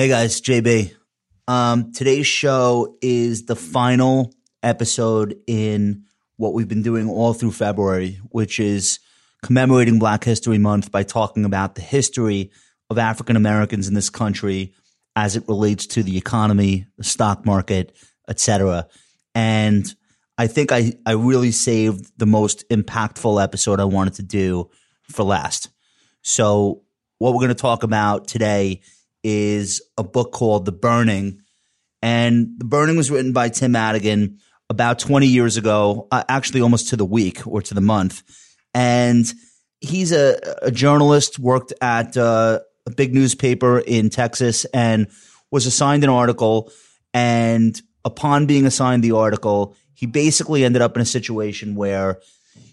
Hey guys, JB. Today's show is the final episode in what we've been doing all through February, which is commemorating Black History Month by talking about the history of African Americans in this country as it relates to the economy, the stock market, etc. And I think I really saved the most impactful episode I wanted to do for last. So what we're going to talk about today is a book called The Burning. And The Burning was written by Tim Madigan about 20 years ago, actually almost to the week or to the month. And he's a journalist, worked at a big newspaper in Texas, and was assigned an article. And upon being assigned the article, he basically ended up in a situation where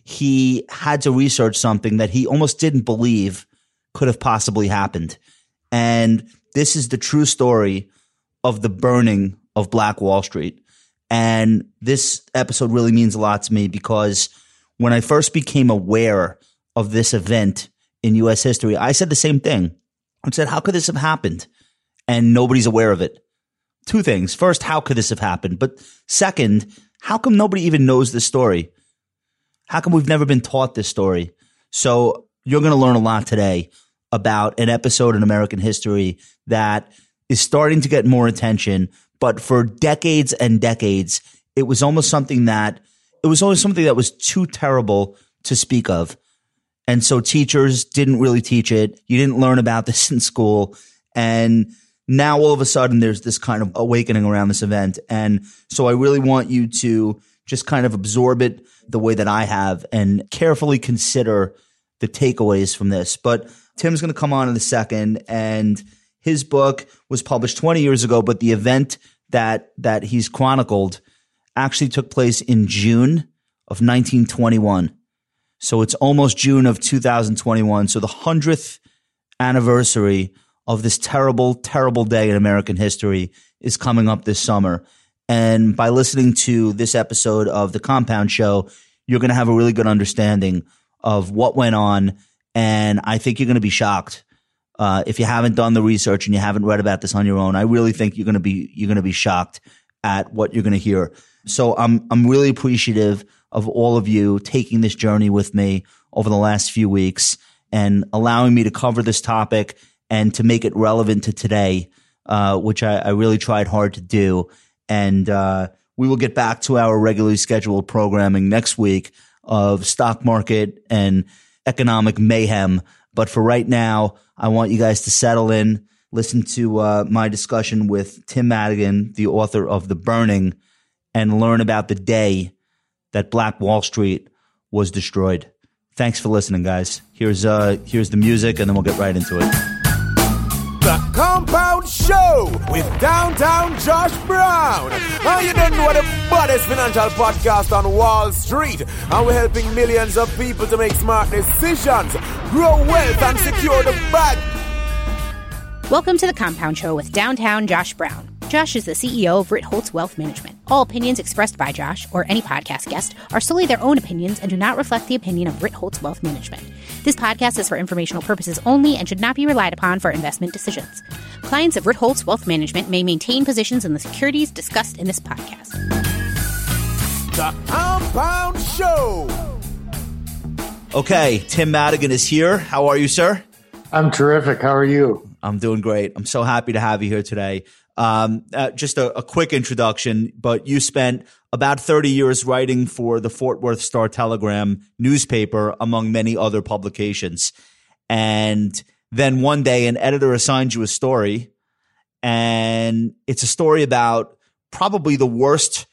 he had to research something that he almost didn't believe could have possibly happened. And this is the true story of the burning of Black Wall Street. And this episode really means a lot to me because when I first became aware of this event in U.S. history, I said the same thing. I said, how could this have happened? And nobody's aware of it. Two things. First, how could this have happened? But second, how come nobody even knows this story? How come we've never been taught this story? So you're going to learn a lot today about an episode in American history that is starting to get more attention, but for decades and decades, it was always something that was too terrible to speak of. And so teachers didn't really teach it. You didn't learn about this in school. And now all of a sudden there's this kind of awakening around this event. And so I really want you to just kind of absorb it the way that I have and carefully consider the takeaways from this. But Tim's going to come on in a second, and his book was published 20 years ago, but the event that he's chronicled actually took place in June of 1921. So it's almost June of 2021. So the 100th anniversary of this terrible, terrible day in American history is coming up this summer. And by listening to this episode of The Compound Show, you're going to have a really good understanding of what went on. And I think you're going to be shocked if you haven't done the research and you haven't read about this on your own. I really think you're going to be shocked at what you're going to hear. So I'm really appreciative of all of you taking this journey with me over the last few weeks and allowing me to cover this topic and to make it relevant to today, which I really tried hard to do. And we will get back to our regularly scheduled programming next week of stock market and economic mayhem. But for right now, I want you guys to settle in, listen to my discussion with Tim Madigan, the author of The Burning, and learn about the day that Black Wall Street was destroyed. Thanks for listening, guys. Here's the music, and then we'll get right into it. The Compound Show with Downtown Josh Brown. Now you don't know the baddest financial podcast on Wall Street. And we're helping millions of people to make smart decisions, grow wealth, and secure the bag. Welcome to The Compound Show with Downtown Josh Brown. Josh is the CEO of Ritholtz Wealth Management. All opinions expressed by Josh, or any podcast guest, are solely their own opinions and do not reflect the opinion of Ritholtz Wealth Management. This podcast is for informational purposes only and should not be relied upon for investment decisions. Clients of Ritholtz Wealth Management may maintain positions in the securities discussed in this podcast. The Compound Show! Okay, Tim Madigan is here. How are you, sir? I'm terrific. How are you? I'm doing great. I'm so happy to have you here today. Just a quick introduction, but you spent about 30 years writing for the Fort Worth Star-Telegram newspaper, among many other publications. And then one day an editor assigned you a story, and it's a story about probably the worst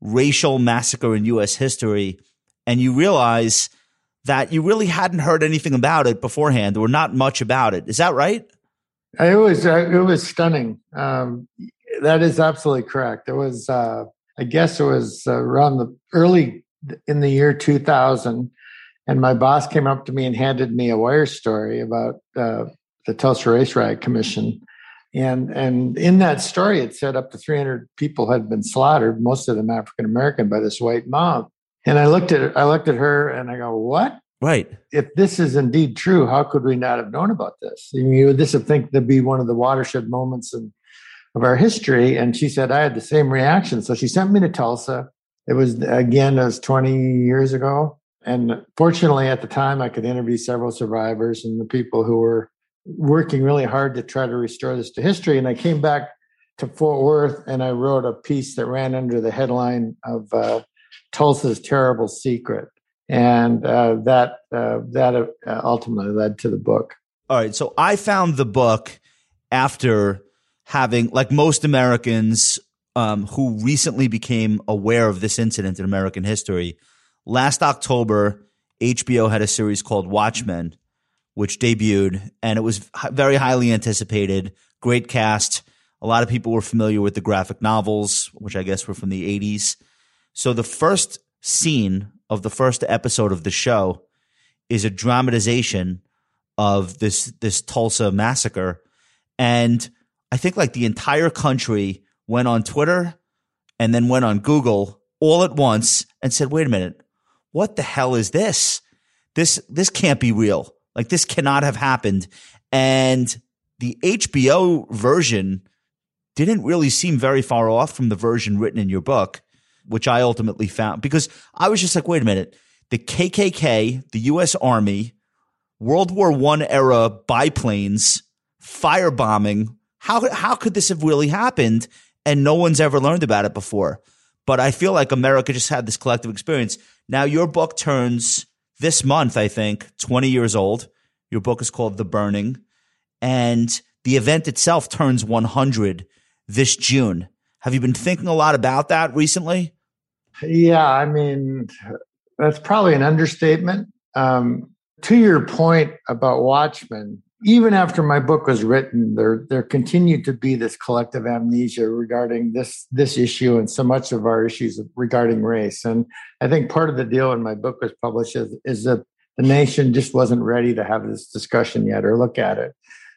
racial massacre in U.S. history. And you realize that you really hadn't heard anything about it beforehand, or not much about it. Is that right? It was stunning. That is absolutely correct. It was, I guess it was around the early in the year 2000. And my boss came up to me and handed me a wire story about the Tulsa Race Riot Commission. And in that story, it said up to 300 people had been slaughtered, most of them African-American, by this white mob. And I looked at her and I go, what? Right. If this is indeed true, how could we not have known about this? I mean, you would think that'd be one of the watershed moments in of our history. And she said, I had the same reaction. So she sent me to Tulsa. It was, again, it was 20 years ago. And fortunately, at the time, I could interview several survivors and the people who were working really hard to try to restore this to history. And I came back to Fort Worth, and I wrote a piece that ran under the headline of Tulsa's Terrible Secret. And that ultimately led to the book. All right. So I found the book after having, like most Americans who recently became aware of this incident in American history, last October, HBO had a series called Watchmen, which debuted, and it was very highly anticipated. Great cast. A lot of people were familiar with the graphic novels, which I guess were from the 80s. So the first scene of the first episode of the show is a dramatization of this Tulsa massacre. And I think like the entire country went on Twitter and then went on Google all at once and said, wait a minute, what the hell is this? This can't be real. Like, this cannot have happened. And the HBO version didn't really seem very far off from the version written in your book, which I ultimately found, because I was just like, wait a minute, the KKK, the U.S. Army, World War I era biplanes, firebombing, how could this have really happened? And no one's ever learned about it before. But I feel like America just had this collective experience. Now, your book turns this month, I think, 20 years old. Your book is called The Burning. And the event itself turns 100 this June. Have you been thinking a lot about that recently? Yeah, I mean, that's probably an understatement. To your point about Watchmen, even after my book was written, there continued to be this collective amnesia regarding this issue and so much of our issues regarding race. And I think part of the deal when my book was published is that the nation just wasn't ready to have this discussion yet or look at it.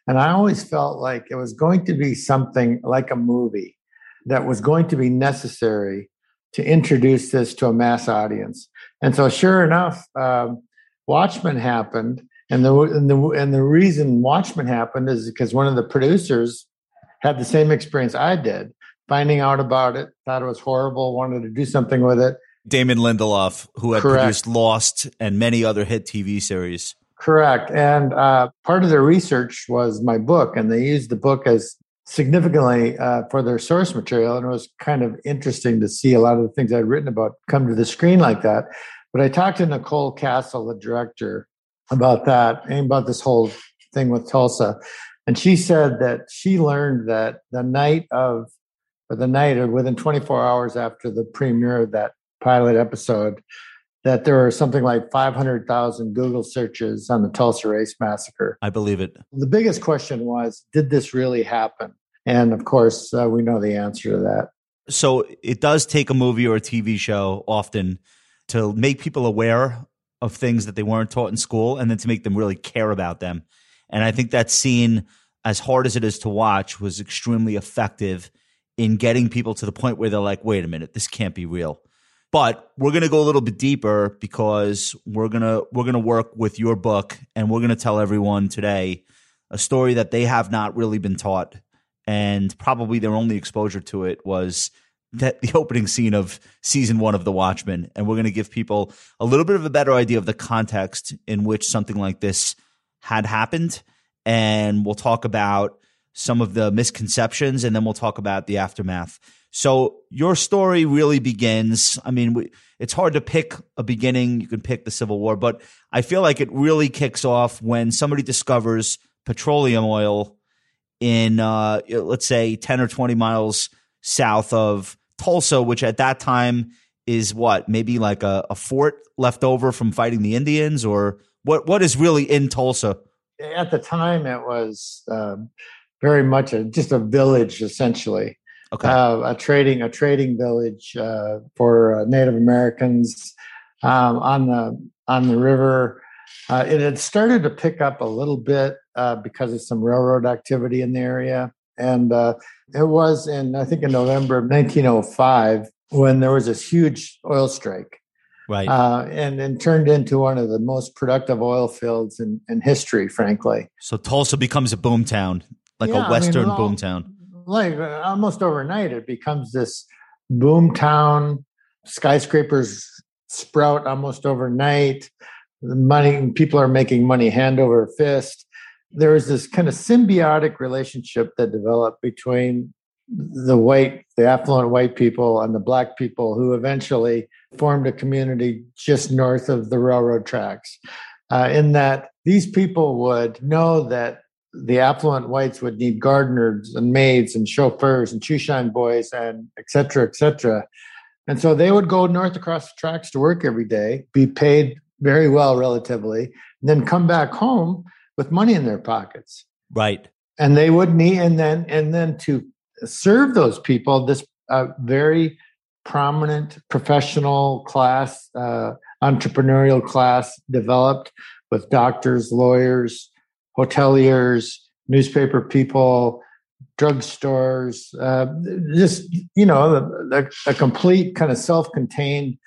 And I always felt like it was going to be something like a movie that was going to be necessary to introduce this to a mass audience. And so sure enough, Watchmen happened. And the reason Watchmen happened is because one of the producers had the same experience I did, finding out about it, thought it was horrible, wanted to do something with it. Damon Lindelof, who had produced Lost and many other hit TV series. Correct. And part of their research was my book, and they used the book as significantly for their source material. And it was kind of interesting to see a lot of the things I'd written about come to the screen like that. But I talked to Nicole Castle, the director, about that and about this whole thing with Tulsa. And she said that she learned that the night or within 24 hours after the premiere of that pilot episode, that there were something like 500,000 Google searches on the Tulsa Race Massacre. I believe it. The biggest question was, did this really happen? And of course, we know the answer to that. So it does take a movie or a TV show often to make people aware of things that they weren't taught in school, and then to make them really care about them. And I think that scene, as hard as it is to watch, was extremely effective in getting people to the point where they're like, wait a minute, this can't be real. But we're going to go a little bit deeper, because we're going to work with your book, and we're going to tell everyone today a story that they have not really been taught, and probably their only exposure to it was that the opening scene of season one of The Watchmen. And we're going to give people a little bit of a better idea of the context in which something like this had happened. And we'll talk about some of the misconceptions, and then we'll talk about the aftermath. So your story really begins, I mean, it's hard to pick a beginning. You can pick the Civil War, but I feel like it really kicks off when somebody discovers petroleum oil in, let's say, 10 or 20 miles south of Tulsa, which at that time is what, maybe like a fort left over from fighting the Indians, or what is really in Tulsa? At the time, it was very much just a village, essentially. Okay, a trading village for Native Americans on the river. It had started to pick up a little bit because of some railroad activity in the area. And it was in November of 1905 when there was this huge oil strike. Right. And turned into one of the most productive oil fields in history, frankly. So Tulsa becomes a boomtown, like a Western boomtown. life, almost overnight, it becomes this boom town. Skyscrapers sprout almost overnight. The money, people are making money hand over fist. There is this kind of symbiotic relationship that developed between the affluent white people and the black people, who eventually formed a community just north of the railroad tracks, in that these people would know that the affluent whites would need gardeners and maids and chauffeurs and shoeshine boys and et cetera, et cetera. And so they would go north across the tracks to work every day, be paid very well relatively, and then come back home with money in their pockets. Right. And they would need, and then to serve those people, this very prominent professional class, entrepreneurial class developed with doctors, lawyers, hoteliers, newspaper people, drugstores, just, you know, a complete kind of self-contained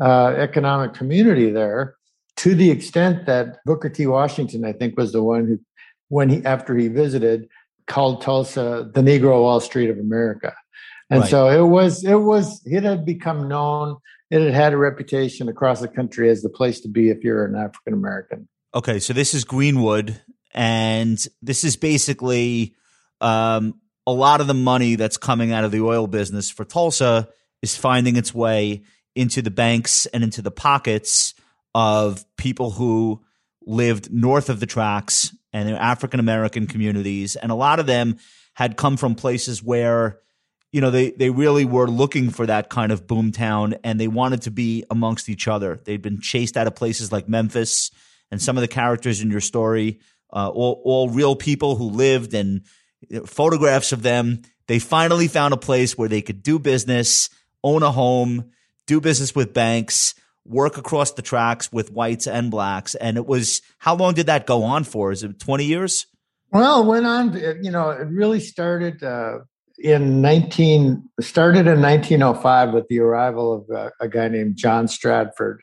economic community there, to the extent that Booker T. Washington, I think, was the one who, after he visited, called Tulsa the Negro Wall Street of America. And right. So it had become known. It had had a reputation across the country as the place to be if you're an African American. Okay, so this is Greenwood, and this is basically a lot of the money that's coming out of the oil business for Tulsa is finding its way into the banks and into the pockets of people who lived north of the tracks and their African American communities. And a lot of them had come from places where, you know, they really were looking for that kind of boomtown, and they wanted to be amongst each other. They'd been chased out of places like Memphis, and some of the characters in your story, all real people who lived, and photographs of them. They finally found a place where they could do business, own a home, do business with banks, work across the tracks with whites and blacks. And it was, how long did that go on for? Is it 20 years? Well, it went on, you know, it really started in 1905 with the arrival of a guy named John Stradford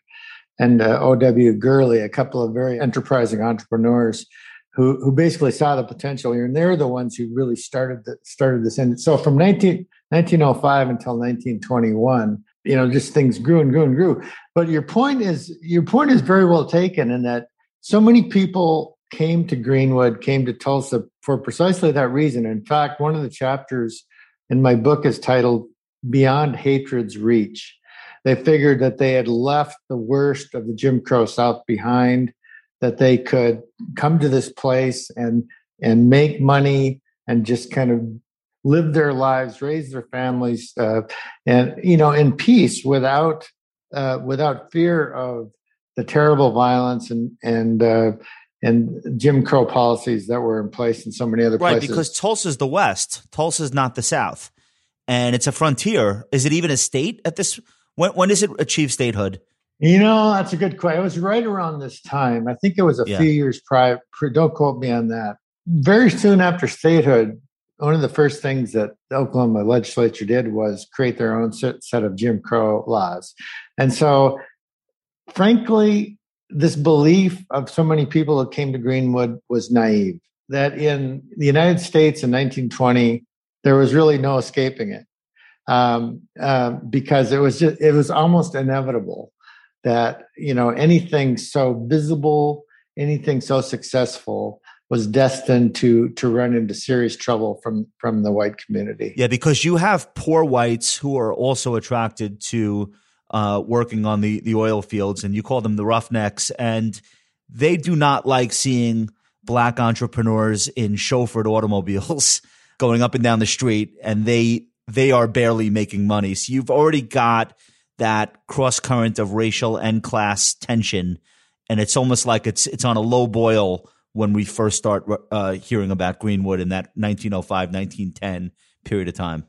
and O.W. Gurley, a couple of very enterprising entrepreneurs who basically saw the potential here. And they're the ones who really started this. And so from 1905 until 1921, you know, just things grew and grew and grew. But your point is very well taken, in that so many people came to Greenwood, came to Tulsa for precisely that reason. In fact, one of the chapters in my book is titled Beyond Hatred's Reach. They figured that they had left the worst of the Jim Crow South behind, that they could come to this place and make money and just kind of live their lives, raise their families, and, you know, in peace, without fear of the terrible violence and Jim Crow policies that were in place in so many other places. Right, because Tulsa's the West. Tulsa's not the South, and it's a frontier. Is it even a state at this? When does it achieve statehood? You know, that's a good question. It was right around this time. I think it was a few years prior. Don't quote me on that. Very soon after statehood, one of the first things that the Oklahoma legislature did was create their own set of Jim Crow laws. And so, frankly, this belief of so many people that came to Greenwood was naive, that in the United States in 1920, there was really no escaping it, because it was almost inevitable that, you know, anything so visible, anything so successful was destined to run into serious trouble from the white community. Yeah, because you have poor whites who are also attracted to working on the oil fields, and you call them the roughnecks, and they do not like seeing black entrepreneurs in chauffeured automobiles going up and down the street, and they are barely making money. So you've already got that cross current of racial and class tension, and it's almost like it's on a low boil when we first start hearing about Greenwood in that 1905, 1910 period of time.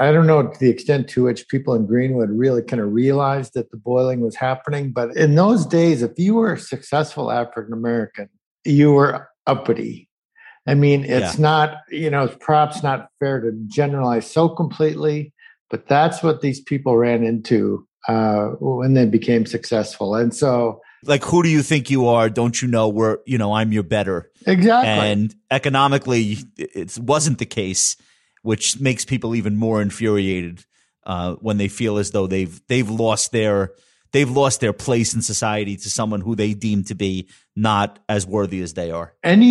I don't know the extent to which people in Greenwood really kind of realized that the boiling was happening, but in those days, if you were a successful African-American, you were uppity. I mean, it's not, you know, it's perhaps not fair to generalize so completely, but that's what these people ran into when they became successful. And so, like, who do you think you are? Don't you know we're, you know, I'm your better. Exactly. And economically, it wasn't the case. which makes people even more infuriated when they feel as though they've lost their place in society to someone who they deem to be not as worthy as they are. And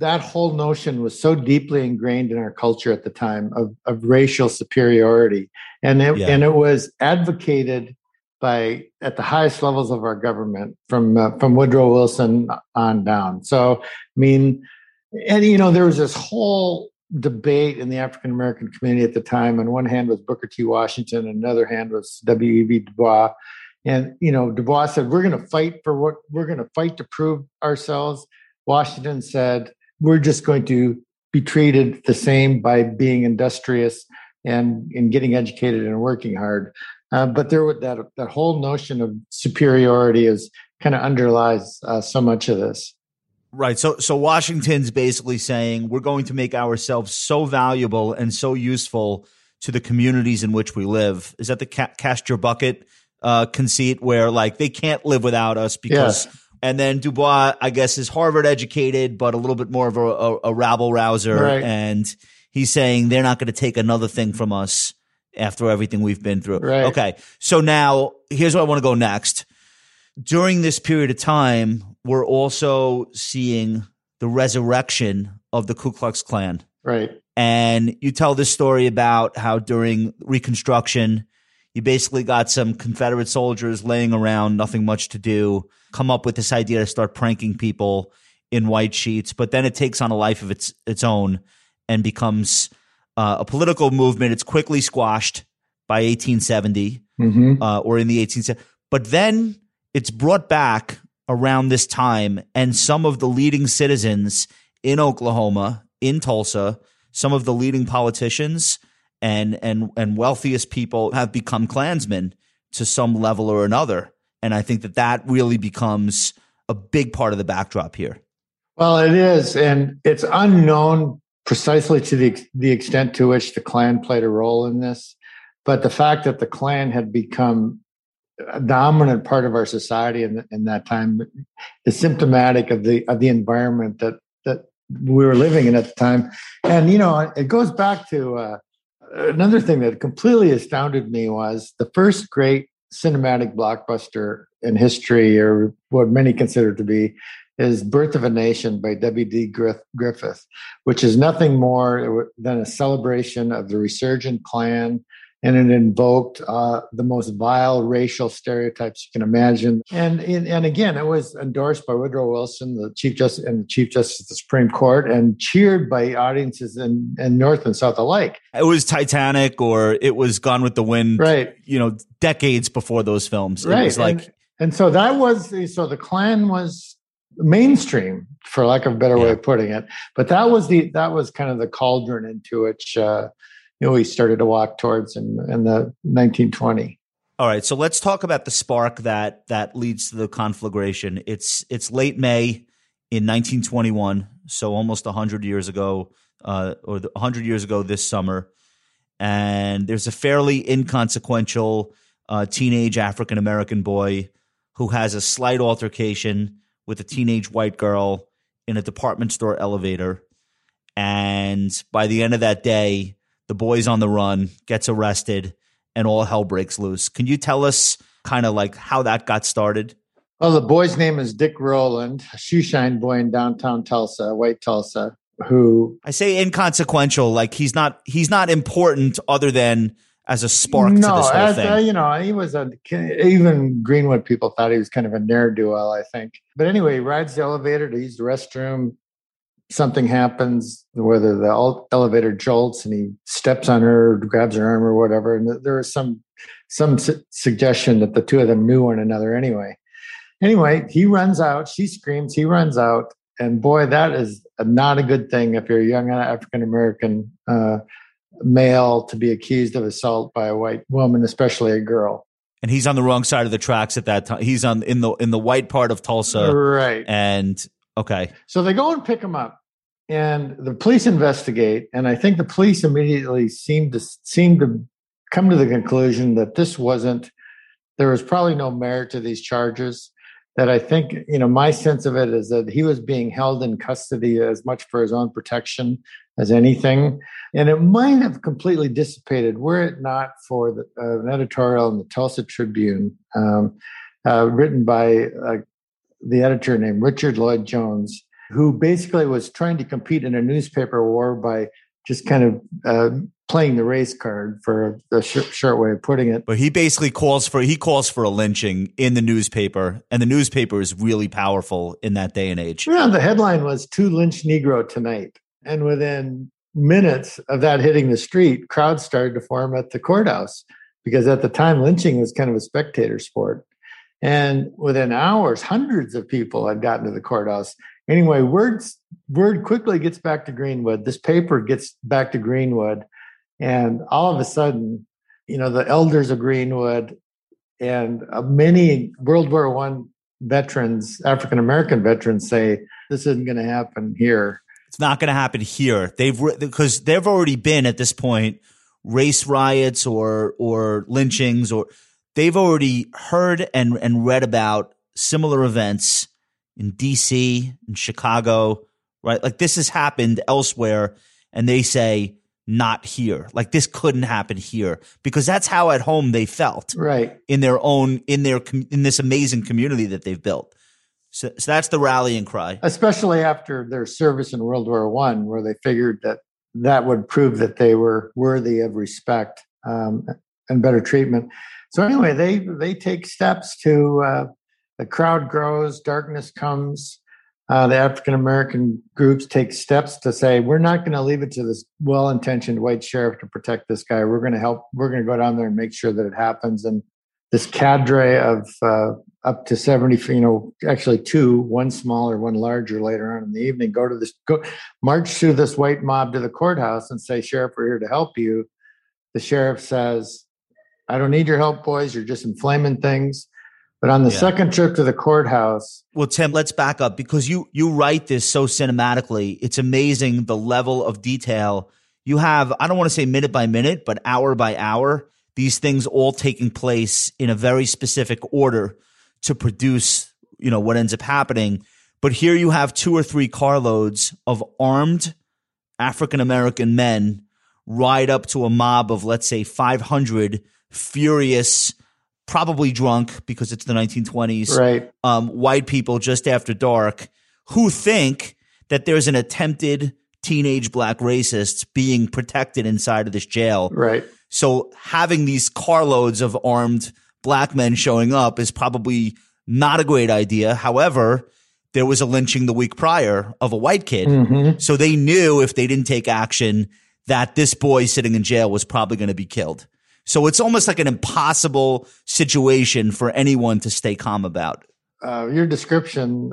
that whole notion was so deeply ingrained in our culture at the time of racial superiority, and it was advocated by at the highest levels of our government from Woodrow Wilson on down. So, I mean, and there was this whole debate in the African American community at the time. On one hand was Booker T. Washington, and another hand was W.E.B. Du Bois. And Du Bois said, we're going to fight to prove ourselves. Washington said, we're just going to be treated the same by being industrious and getting educated and working hard. But there was that whole notion of superiority is kind of underlies so much of this. Right. So Washington's basically saying we're going to make ourselves so valuable and so useful to the communities in which we live. Is that the cast your bucket conceit where like they can't live without us because – And then Du Bois, I guess, is Harvard educated, but a little bit more of a rabble rouser. Right. And he's saying they're not going to take another thing from us after everything we've been through. Right. Okay. So now here's where I want to go next. During this period of time, we're also seeing the resurrection of the Ku Klux Klan. Right. And you tell this story about how during Reconstruction, you basically got some Confederate soldiers laying around, nothing much to do, come up with this idea to start pranking people in white sheets. But then it takes on a life of its own and becomes a political movement. It's quickly squashed by 1870 or in the 1870s. But then it's brought back around this time, and some of the leading citizens in Oklahoma, in Tulsa, some of the leading politicians and wealthiest people have become Klansmen to some level or another. And I think that really becomes a big part of the backdrop here. Well, it is. And it's unknown precisely to the extent to which the Klan played a role in this. But the fact that the Klan had become a dominant part of our society in that time is symptomatic of the environment that we were living in at the time. And, it goes back to... Another thing that completely astounded me was the first great cinematic blockbuster in history, or what many consider to be, is Birth of a Nation by W.D. Griffith, which is nothing more than a celebration of the resurgent Klan, and it invoked the most vile racial stereotypes you can imagine. And again, it was endorsed by Woodrow Wilson, the Chief Justice of the Supreme Court, and cheered by audiences in North and South alike. It was Titanic, or it was Gone with the Wind, right? Decades before those films. Right. It was like, and so that was, so the Klan was mainstream, for lack of a better way of putting it. But that was kind of the cauldron into which, we started to walk towards in the 1920. All right, so let's talk about the spark that leads to the conflagration. It's late May in 1921, so almost 100 years ago, or 100 years ago this summer, and there's a fairly inconsequential teenage African-American boy who has a slight altercation with a teenage white girl in a department store elevator, and by the end of that day, the boy's on the run, gets arrested, and all hell breaks loose. Can you tell us kind of like how that got started? Well, the boy's name is Dick Rowland, a shoeshine boy in downtown Tulsa, white Tulsa, who... I say inconsequential, like he's not important other than as a spark to this whole thing. He was even Greenwood people thought he was kind of a ne'er-do-well, I think. But anyway, he rides the elevator to use the restroom. Something happens, whether the elevator jolts and he steps on her, or grabs her arm or whatever. And there was some suggestion that the two of them knew one another anyway. Anyway, he runs out. She screams. He runs out. And boy, that is not a good thing if you're a young African-American male to be accused of assault by a white woman, especially a girl. And he's on the wrong side of the tracks at that time. He's in the white part of Tulsa. Right. And... Okay. So they go and pick him up, and the police investigate, and I think the police immediately seemed to come to the conclusion that there was probably no merit to these charges. that I think, you know, my sense of it is that he was being held in custody as much for his own protection as anything. And it might have completely dissipated were it not for the, an editorial in the Tulsa Tribune written by the editor named Richard Lloyd Jones, who basically was trying to compete in a newspaper war by just kind of playing the race card, for the short way of putting it. But he basically calls for a lynching in the newspaper, and the newspaper is really powerful in that day and age. Yeah, the headline was "To Lynch Negro Tonight," and within minutes of that hitting the street, crowds started to form at the courthouse, because at the time lynching was kind of a spectator sport. And within hours, hundreds of people had gotten to the courthouse. Anyway, word quickly gets back to Greenwood. This paper gets back to Greenwood. And all of a sudden, you know, the elders of Greenwood and many World War I veterans, African-American veterans, say, this isn't going to happen here. It's not going to happen here. Because they've already been, at this point, race riots or lynchings, or they've already heard and read about similar events in D.C., in Chicago, right? Like, this has happened elsewhere, and they say, not here. Like, this couldn't happen here, because that's how at home they felt, right? In their own, in this amazing community that they've built. So that's the rallying cry, especially after their service in World War I, where they figured that would prove that they were worthy of respect and better treatment. So anyway, they take steps to the crowd grows, darkness comes. The African-American groups take steps to say, we're not going to leave it to this well-intentioned white sheriff to protect this guy. We're going to help. We're going to go down there and make sure that it happens. And this cadre of up to 70, you know, actually two, one smaller, one larger later on in the evening, march through this white mob to the courthouse and say, Sheriff, we're here to help you. The sheriff says, I don't need your help, boys. You're just inflaming things. But on the second trip to the courthouse. Well, Tim, let's back up, because you write this so cinematically. It's amazing the level of detail you have. I don't want to say minute by minute, but hour by hour, these things all taking place in a very specific order to produce, you know, what ends up happening. But here you have two or three carloads of armed African-American men ride up to a mob of, let's say, 500 furious, probably drunk, because it's the 1920s, right? White people just after dark, who think that there's an attempted teenage black racist being protected inside of this jail. Right. So having these carloads of armed black men showing up is probably not a great idea. However, there was a lynching the week prior of a white kid. Mm-hmm. So they knew if they didn't take action that this boy sitting in jail was probably going to be killed. So it's almost like an impossible situation for anyone to stay calm about. Your description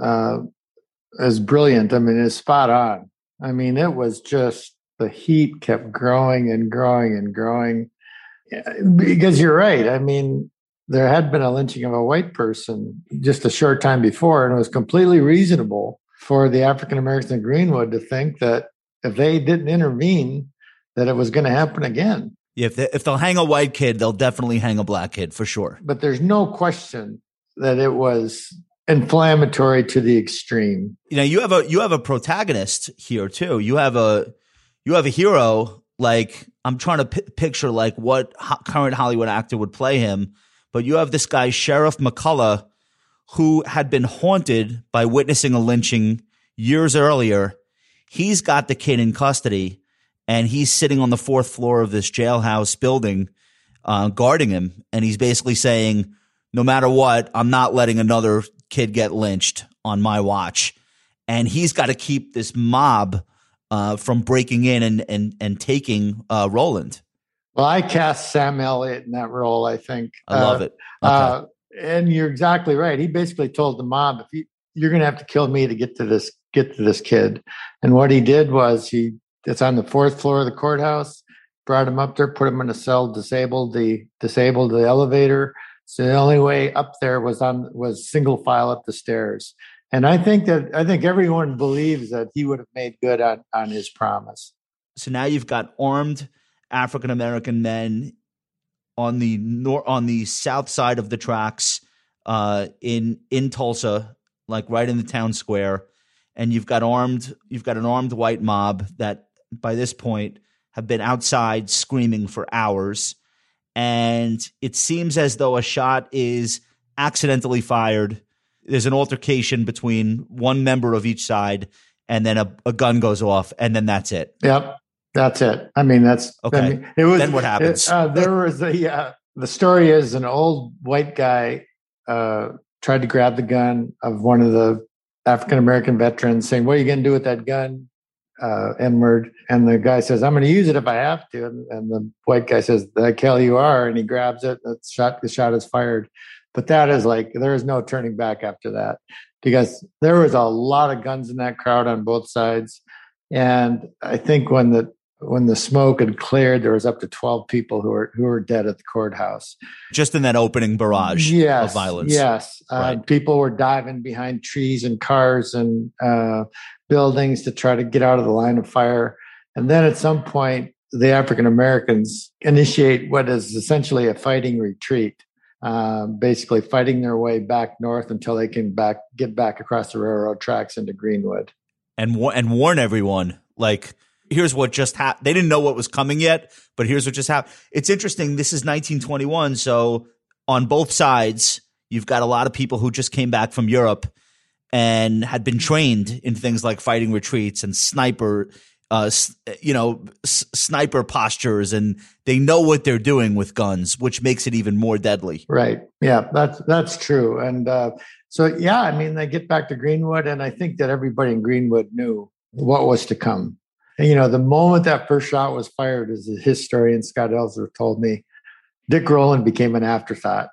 is brilliant. I mean, it's spot on. I mean, it was just the heat kept growing and growing and growing. Because you're right. I mean, there had been a lynching of a white person just a short time before, and it was completely reasonable for the African Americans in Greenwood to think that if they didn't intervene, that it was going to happen again. If they'll hang a white kid, they'll definitely hang a black kid for sure. But there's no question that it was inflammatory to the extreme. You know, you have a protagonist here too. You have a hero. Like, I'm trying to picture like what current Hollywood actor would play him, but you have this guy Sheriff McCullough, who had been haunted by witnessing a lynching years earlier. He's got the kid in custody. And he's sitting on the fourth floor of this jailhouse building, guarding him. And he's basically saying, no matter what, I'm not letting another kid get lynched on my watch. And he's got to keep this mob from breaking in and taking Rowland. Well, I cast Sam Elliott in that role, I think. I love it. Okay. And you're exactly right. He basically told the mob, if you're going to have to kill me to get to this kid. And what he did was it's on the fourth floor of the courthouse, brought him up there, put him in a cell, disabled the elevator. So the only way up there was single file up the stairs. And I think everyone believes that he would have made good on his promise. So now you've got armed African-American men on the south side of the tracks in Tulsa, like right in the town square, and you've got an armed white mob that by this point have been outside screaming for hours, and it seems as though a shot is accidentally fired. There's an altercation between one member of each side, and then a gun goes off, and then that's it. Yep, that's it. I mean, that's okay. I mean, it was, then what happens? The story is an old white guy tried to grab the gun of one of the African-American veterans, saying, "What are you going to do with that gun, N-word?" And the guy says, "I'm going to use it if I have to." And the white guy says, "Like hell you are." And he grabs it. The shot is fired. But that is like, there is no turning back after that, because there was a lot of guns in that crowd on both sides. And I think when the smoke had cleared, there was up to 12 people who were dead at the courthouse. Just in that opening barrage of violence. Yes. Right. People were diving behind trees and cars and buildings to try to get out of the line of fire. And then at some point, the African Americans initiate what is essentially a fighting retreat. Basically fighting their way back north until they can get back across the railroad tracks into Greenwood. And warn everyone, like, here's what just happened. They didn't know what was coming yet, but here's what just happened. It's interesting. This is 1921. So on both sides, you've got a lot of people who just came back from Europe and had been trained in things like fighting retreats and sniper postures, and they know what they're doing with guns, which makes it even more deadly. Right. Yeah, that's true. And they get back to Greenwood, and I think that everybody in Greenwood knew what was to come. And, the moment that first shot was fired, as the historian Scott Elzer told me, Dick Rowland became an afterthought.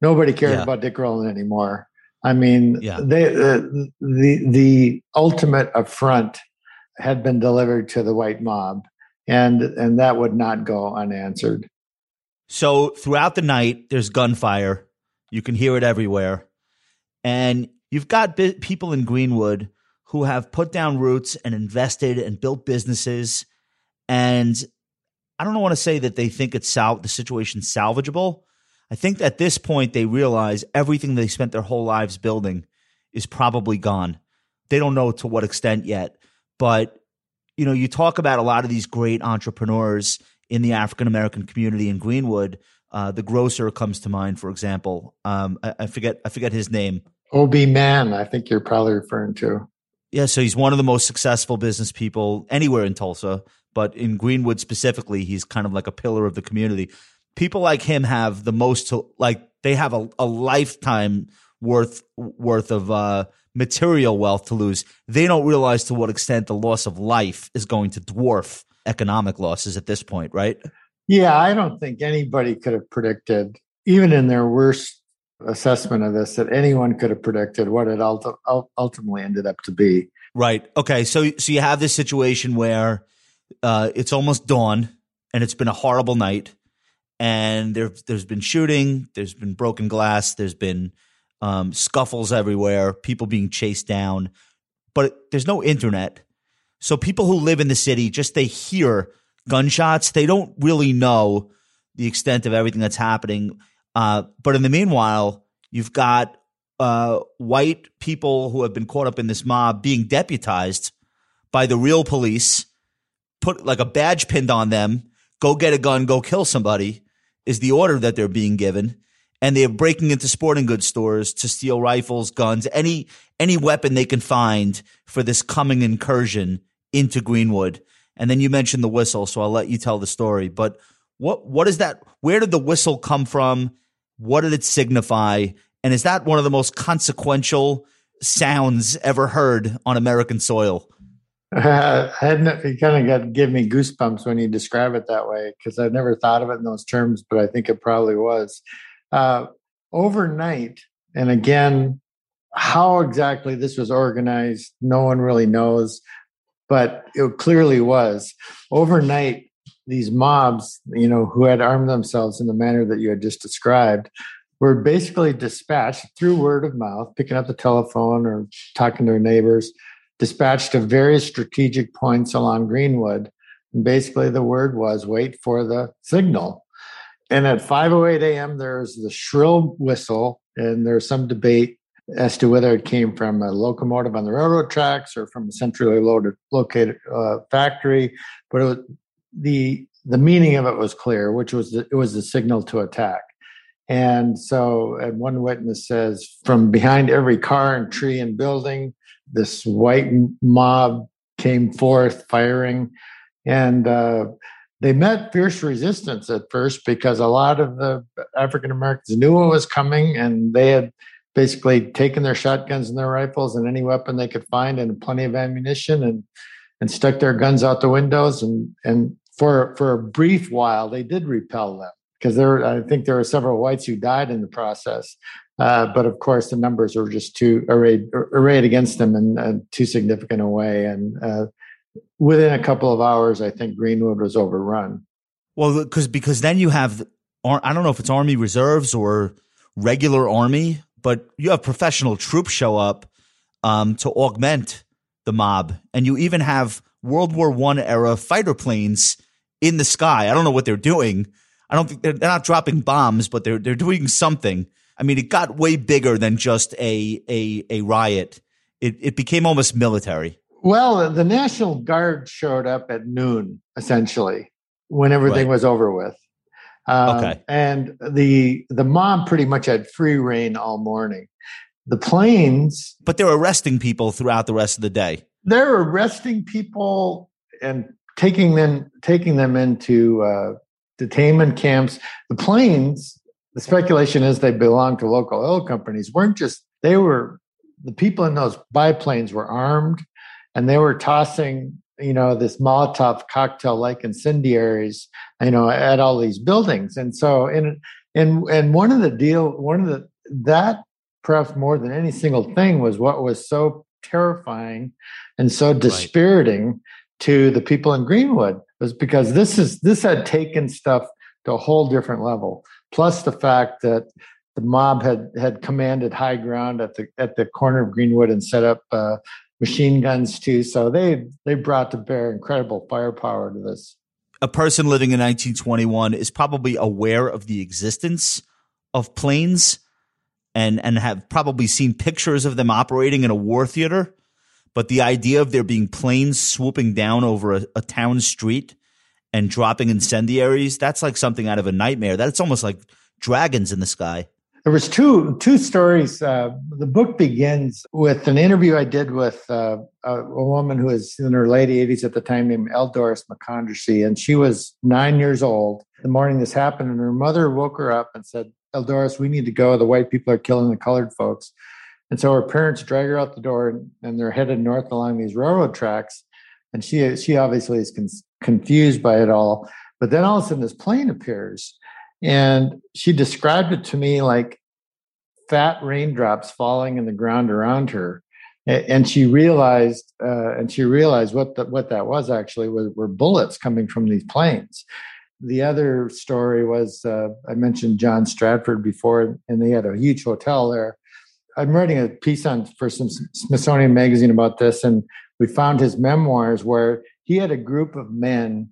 Nobody cared about Dick Rowland anymore. I mean, the ultimate affront had been delivered to the white mob, and that would not go unanswered. So throughout the night, there's gunfire. You can hear it everywhere. And you've got people in Greenwood who have put down roots and invested and built businesses. And I don't want to say that they think it's the situation's salvageable. I think at this point, they realize everything they spent their whole lives building is probably gone. They don't know to what extent yet. But, you talk about a lot of these great entrepreneurs in the African-American community in Greenwood. The grocer comes to mind, for example. I forget his name. Obi Mann, I think you're probably referring to. Yeah, so he's one of the most successful business people anywhere in Tulsa, but in Greenwood specifically, he's kind of like a pillar of the community. People like him have the most, they have a lifetime worth of material wealth to lose. They don't realize to what extent the loss of life is going to dwarf economic losses at this point, right? Yeah, I don't think anybody could have predicted, even in their worst assessment of this, that anyone could have predicted what it ultimately ended up to be. Right. Okay. So you have this situation where it's almost dawn, and it's been a horrible night, and there's been shooting, there's been broken glass, there's been scuffles everywhere, people being chased down, but there's no internet. So people who live in the city, they hear gunshots. They don't really know the extent of everything that's happening. But in the meanwhile, you've got white people who have been caught up in this mob being deputized by the real police, put like a badge pinned on them, go get a gun, go kill somebody is the order that they're being given. And they are breaking into sporting goods stores to steal rifles, guns, any weapon they can find for this coming incursion into Greenwood. And then you mentioned the whistle, so I'll let you tell the story. But what is that? Where did the whistle come from? What did it signify? And is that one of the most consequential sounds ever heard on American soil? You kind of give me goosebumps when you describe it that way, because I've never thought of it in those terms, but I think it probably was. Overnight, and again, how exactly this was organized, no one really knows, but it clearly was. Overnight, these mobs, who had armed themselves in the manner that you had just described, were basically dispatched through word of mouth, picking up the telephone or talking to their neighbors, dispatched to various strategic points along Greenwood. And basically the word was, wait for the signal. And at 5:08 a.m., there's the shrill whistle And there's some debate as to whether it came from a locomotive on the railroad tracks or from a centrally located factory. But it was, the meaning of it was clear, which was it was the signal to attack. And so, and one witness says, from behind every car and tree and building, this white mob came forth firing. And they met fierce resistance at first because a lot of the African Americans knew what was coming, and they had basically taken their shotguns and their rifles and any weapon they could find and plenty of ammunition, and stuck their guns out the windows. And for a brief while, they did repel them, because I think there were several whites who died in the process. But of course, the numbers were just too arrayed against them in too significant a way. And within a couple of hours, I think Greenwood was overrun. Well, because then you have, I don't know if it's Army Reserves or regular Army, but you have professional troops show up to augment the mob. And you even have World War I era fighter planes in the sky. I don't know what they're doing. I don't think they're not dropping bombs, but they're doing something. I mean, it got way bigger than just a riot. It became almost military. Well, the National Guard showed up at noon, essentially, when everything was over with. Okay. And the mob pretty much had free rein all morning. The planes, but they're arresting people throughout the rest of the day. They're arresting people and taking them into detainment camps. The planes, the speculation is they belonged to local oil companies, the people in those biplanes were armed, and they were tossing, this Molotov cocktail-like incendiaries, at all these buildings. And so, and that perhaps more than any single thing was what was so terrifying and so dispiriting to the people in Greenwood, was because this had taken stuff to a whole different level. Plus the fact that the mob had commanded high ground at the corner of Greenwood and set up machine guns too. So they brought to bear incredible firepower to this. A person living in 1921 is probably aware of the existence of planes and have probably seen pictures of them operating in a war theater. But the idea of there being planes swooping down over a town street and dropping incendiaries, that's like something out of a nightmare. That's almost like dragons in the sky. There was two stories. The book begins with an interview I did with a woman who was in her late 80s at the time, named Eldoris McCondersey, and she was 9 years old the morning this happened, and her mother woke her up and said, "Eldoris, we need to go. The white people are killing the colored folks." And so her parents drag her out the door, and they're headed north along these railroad tracks, and she obviously is confused by it all. But then all of a sudden, this plane appears. And she described it to me like fat raindrops falling in the ground around her, and she realized what that was actually were bullets coming from these planes. The other story was I mentioned John Stradford before, and they had a huge hotel there. I'm writing a piece for some Smithsonian magazine about this, and we found his memoirs where he had a group of men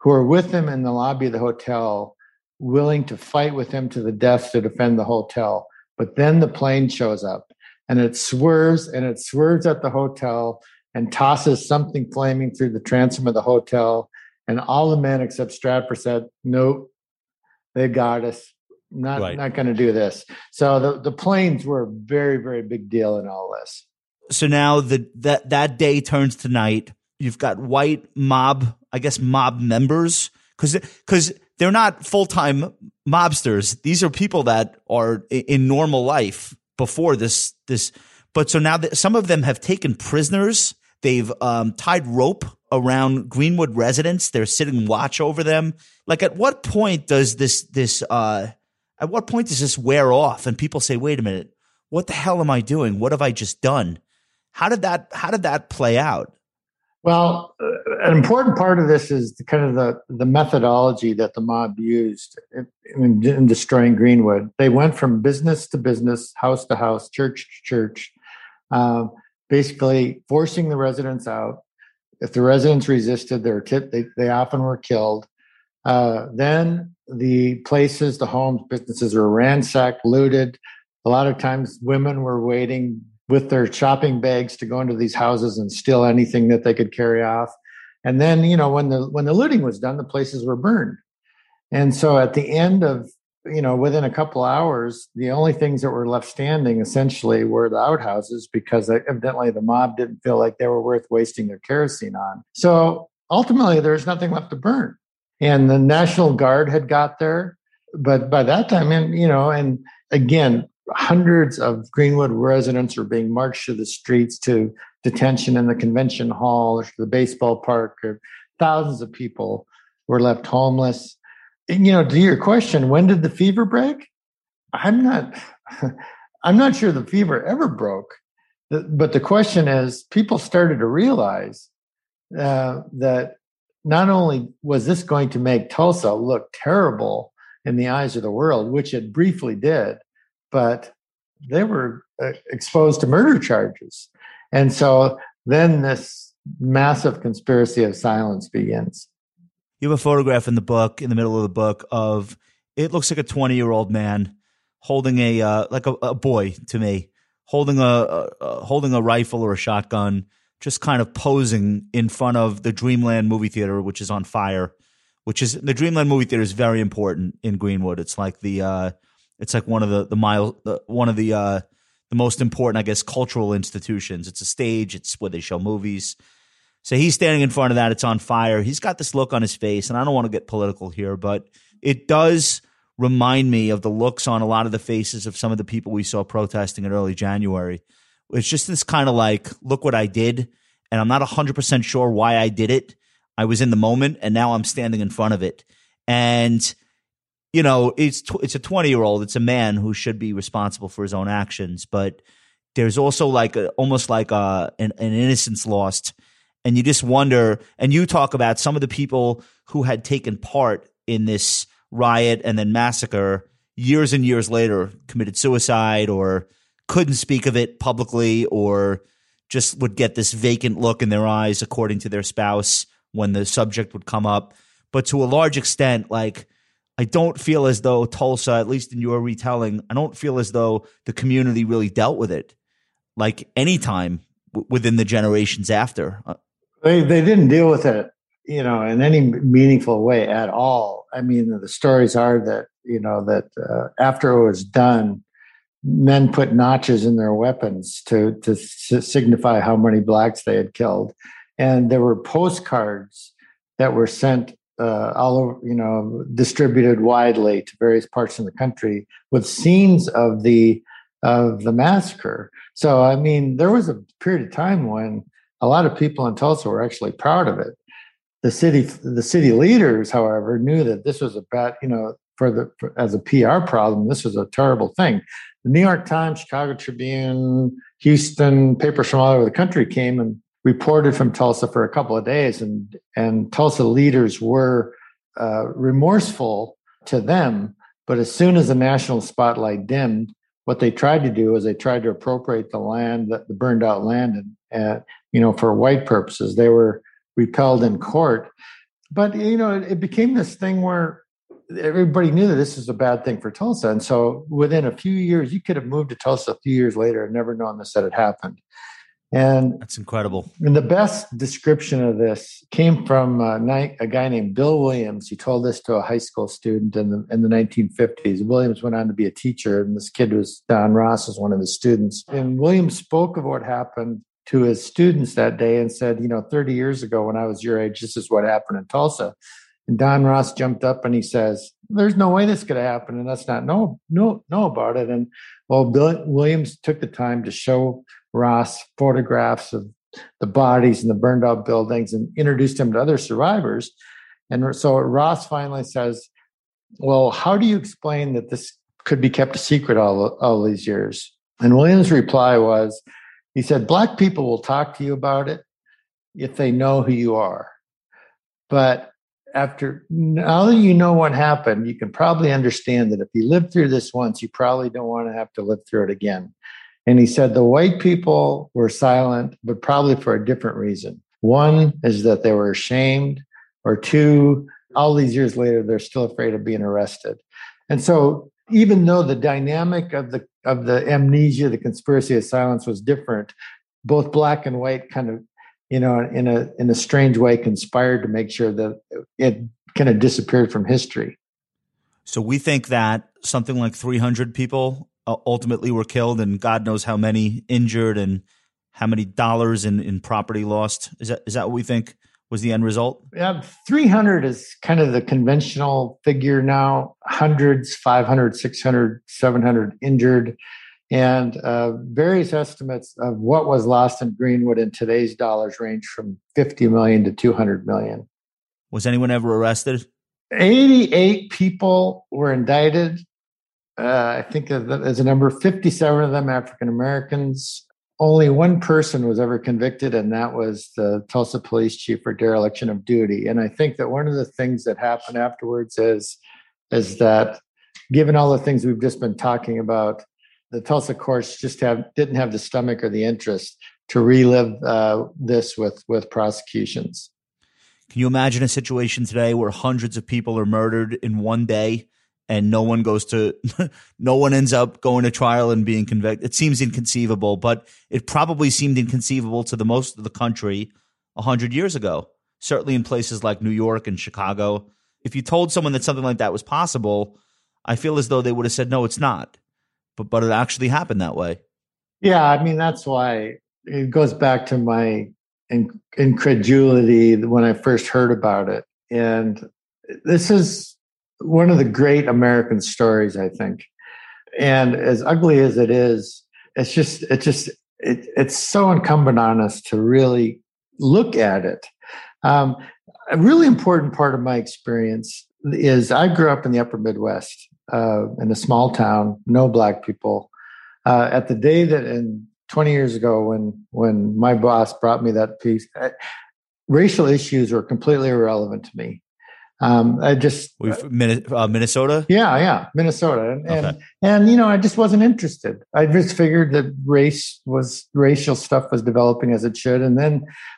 who were with him in the lobby of the hotel, willing to fight with him to the death to defend the hotel. But then the plane shows up, and it swerves at the hotel and tosses something flaming through the transom of the hotel. And all the men except Stratford said, "Nope, they got us. Not going to do this." So the planes were a very, very big deal in all this. So now that day turns to night. You've got white mob, I guess mob members, because they're not full-time mobsters. These are people that are in normal life before this. But so now that some of them have taken prisoners, they've tied rope around Greenwood residents. They're sitting watch over them. Like, at what point does this wear off? And people say, "Wait a minute, what the hell am I doing? What have I just done?" How did that play out? Well, an important part of this is the methodology that the mob used in destroying Greenwood. They went from business to business, house to house, church to church, basically forcing the residents out. If the residents resisted, they often were killed. Then the homes, businesses were ransacked, looted. A lot of times women were waiting with their shopping bags to go into these houses and steal anything that they could carry off. And then, you know, when the looting was done, the places were burned. And so at the end of, you know, within a couple hours, the only things that were left standing essentially were the outhouses, because evidently the mob didn't feel like they were worth wasting their kerosene on. So ultimately, there was nothing left to burn. And the National Guard had got there. But by that time, and again, hundreds of Greenwood residents were being marched to the streets, to detention in the convention hall, or to the baseball park, or thousands of people were left homeless. And, you know, to your question, when did the fever break? I'm not sure the fever ever broke. But the question is, people started to realize that not only was this going to make Tulsa look terrible in the eyes of the world, which it briefly did, but they were exposed to murder charges. And so then this massive conspiracy of silence begins. You have a photograph in the book, in the middle of the book, of it looks like a 20-year-old man holding a boy to me, holding a rifle or a shotgun, just kind of posing in front of the Dreamland movie theater, which is on fire. The Dreamland movie theater is very important in Greenwood. It's like one of the most important, I guess, cultural institutions. It's a stage. It's where they show movies. So he's standing in front of that. It's on fire. He's got this look on his face, and I don't want to get political here, but it does remind me of the looks on a lot of the faces of some of the people we saw protesting in early January. It's just this kind of like, look what I did, and I'm not 100% sure why I did it. I was in the moment, and now I'm standing in front of it. And you know, it's a 20-year-old. It's a man who should be responsible for his own actions, but there's also like almost like an innocence lost, and you just wonder. And you talk about some of the people who had taken part in this riot and then massacre years and years later committed suicide or couldn't speak of it publicly, or just would get this vacant look in their eyes, according to their spouse, when the subject would come up. But to a large extent, like, I don't feel as though Tulsa, at least in your retelling, I don't feel as though the community really dealt with it, like any time within the generations after. They didn't deal with it, you know, in any meaningful way at all. I mean, the stories are that, you know, that after it was done, men put notches in their weapons to signify how many blacks they had killed, and there were postcards that were sent all over, you know, distributed widely to various parts of the country with scenes of the massacre. So, I mean, there was a period of time when a lot of people in Tulsa were actually proud of it. The city leaders, however, knew that this was a bad, you know, as a PR problem, this was a terrible thing. The New York Times, Chicago Tribune, Houston, papers from all over the country came and reported from Tulsa for a couple of days, and Tulsa leaders were remorseful to them. But as soon as the national spotlight dimmed, what they tried to do is they tried to appropriate the land, the burned out land, and you know, for white purposes. They were repelled in court. But you know, it became this thing where everybody knew that this was a bad thing for Tulsa, and so within a few years, you could have moved to Tulsa a few years later and never known this had happened. And that's incredible. And the best description of this came from a guy named Bill Williams. He told this to a high school student in the 1950s. Williams went on to be a teacher, and this kid was Don Ross, was one of his students. And Williams spoke of what happened to his students that day and said, you know, 30 years ago when I was your age, this is what happened in Tulsa. And Don Ross jumped up and he says, "There's no way this could have happened, and let's not know about it." And well, Bill Williams took the time to show Ross photographs of the bodies and the burned out buildings and introduced him to other survivors. And so Ross finally says, "Well, how do you explain that this could be kept a secret all these years?" And Williams' reply was, he said, "Black people will talk to you about it if they know who you are. But now that you know what happened, you can probably understand that if you lived through this once, you probably don't want to have to live through it again." And he said the white people were silent, but probably for a different reason. One is that they were ashamed, or two, all these years later, they're still afraid of being arrested. And so even though the dynamic of the of the amnesia, the conspiracy of silence was different. Both black and white kind of, you know, in a strange way conspired to make sure that it kind of disappeared from history. So we think that something like 300 people ultimately were killed, and God knows how many injured, and how many dollars in property lost. Is that what we think was the end result? Yeah, 300 is kind of the conventional figure now. Hundreds, 500, 600, 700 injured, and various estimates of what was lost in Greenwood in today's dollars range from $50 million to $200 million. Was anyone ever arrested? 88 people were indicted. I think as a number, 57 of them African-Americans. Only one person was ever convicted, and that was the Tulsa police chief for dereliction of duty. And I think that one of the things that happened afterwards is that, given all the things we've just been talking about, the Tulsa courts just didn't have the stomach or the interest to relive this with prosecutions. Can you imagine a situation today where hundreds of people are murdered in one day and no one ends up going to trial and being convicted? It seems inconceivable, but it probably seemed inconceivable to the most of the country 100 years ago, certainly in places like New York and Chicago. If you told someone that something like that was possible, I feel as though they would have said, no, it's not. But it actually happened that way. Yeah, I mean, that's why it goes back to my incredulity when I first heard about it. And this is one of the great American stories, I think. And as ugly as it is, it's so incumbent on us to really look at it. A really important part of my experience is I grew up in the upper Midwest, in a small town, no black people. At the day that in 20 years ago, when my boss brought me that piece, racial issues were completely irrelevant to me. Minnesota? Yeah, Minnesota. And you know, I just wasn't interested. I just figured that racial stuff was developing as it should.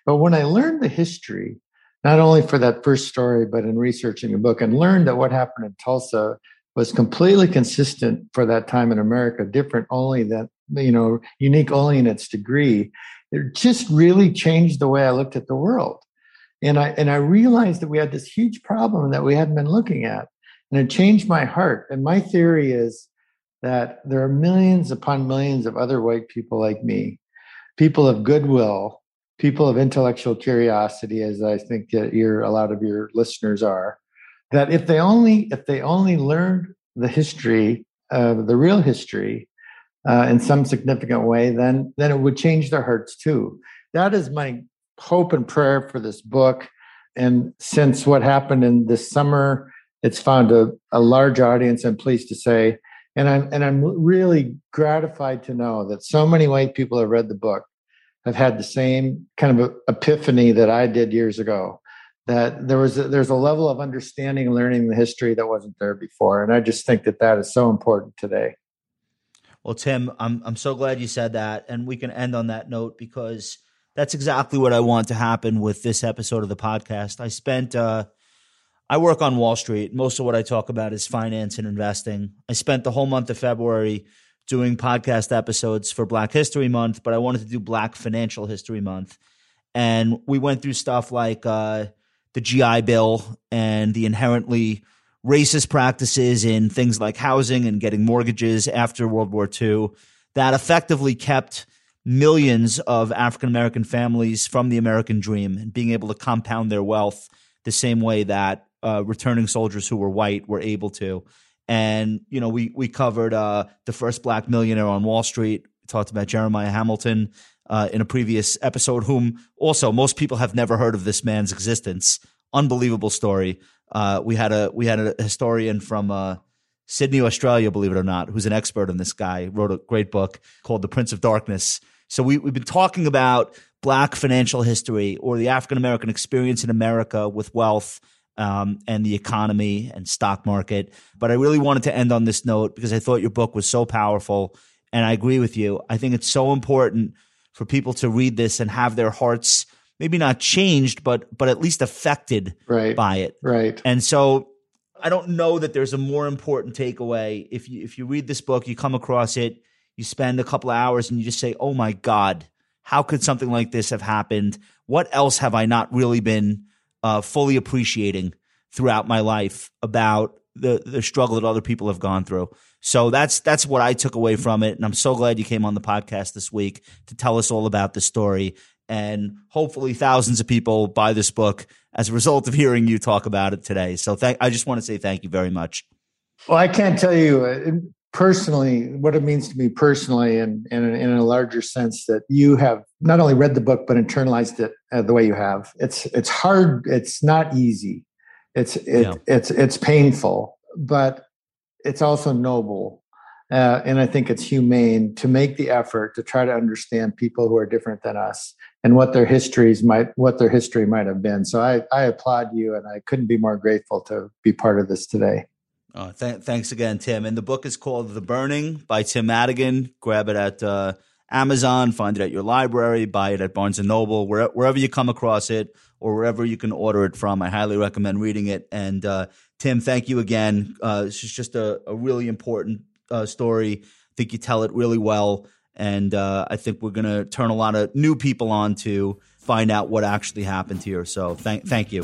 But when I learned the history, not only for that first story, but in researching a book, and learned that what happened in Tulsa was completely consistent for that time in America, different only that, you know, unique only in its degree, it just really changed the way I looked at the world. And I realized that we had this huge problem that we hadn't been looking at, and it changed my heart. And my theory is that there are millions upon millions of other white people like me, people of goodwill, people of intellectual curiosity, as I think that a lot of your listeners are, that if they only learned the history, the real history, in some significant way, then it would change their hearts too. That is my hope and prayer for this book. And since what happened in this summer, it's found a large audience, I'm pleased to say. And I'm really gratified to know that so many white people have read the book, have had the same kind of epiphany that I did years ago, that there's a level of understanding and learning the history that wasn't there before. And I just think that is so important today. Well, Tim, I'm so glad you said that. And we can end on that note, because that's exactly what I want to happen with this episode of the podcast. I work on Wall Street. Most of what I talk about is finance and investing. I spent the whole month of February doing podcast episodes for Black History Month, but I wanted to do Black Financial History Month. And we went through stuff like the GI Bill and the inherently racist practices in things like housing and getting mortgages after World War II that effectively kept millions of African-American families from the American dream and being able to compound their wealth the same way that returning soldiers who were white were able to. And, you know, we covered the first black millionaire on Wall Street. We talked about Jeremiah Hamilton in a previous episode, whom also most people have never heard of this man's existence. Unbelievable story. We had a historian from Sydney, Australia, believe it or not, who's an expert on this guy, wrote a great book called The Prince of Darkness. So we've been talking about black financial history, or the African-American experience in America with wealth and the economy and stock market. But I really wanted to end on this note because I thought your book was so powerful, and I agree with you. I think it's so important for people to read this and have their hearts maybe not changed, but at least affected by it. Right. And so I don't know that there's a more important takeaway. If you read this book, you come across it, You spend a couple of hours and you just say, oh my God, how could something like this have happened? What else have I not really been fully appreciating throughout my life about the struggle that other people have gone through? So that's what I took away from it. And I'm so glad you came on the podcast this week to tell us all about this story. And hopefully thousands of people buy this book as a result of hearing you talk about it today. So I just want to say thank you very much. Well, I can't tell you personally what it means to me personally and in a larger sense that you have not only read the book, but internalized it the way you have. It's hard. It's not easy. It's painful, but it's also noble. And I think it's humane to make the effort to try to understand people who are different than us and what their history might have been. So I applaud you, and I couldn't be more grateful to be part of this today. Thanks again, Tim. And the book is called The Burning by Tim Madigan. Grab it at Amazon, find it at your library, buy it at Barnes & Noble, wherever you come across it or wherever you can order it from. I highly recommend reading it. And Tim, thank you again. This is just a really important story. I think you tell it really well. And I think we're going to turn a lot of new people on to find out what actually happened here. So thank you.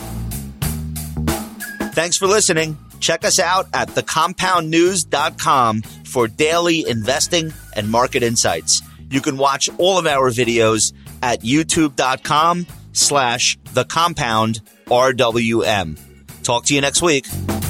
Thanks for listening. Check us out at thecompoundnews.com for daily investing and market insights. You can watch all of our videos at youtube.com/thecompoundrwm. Talk to you next week.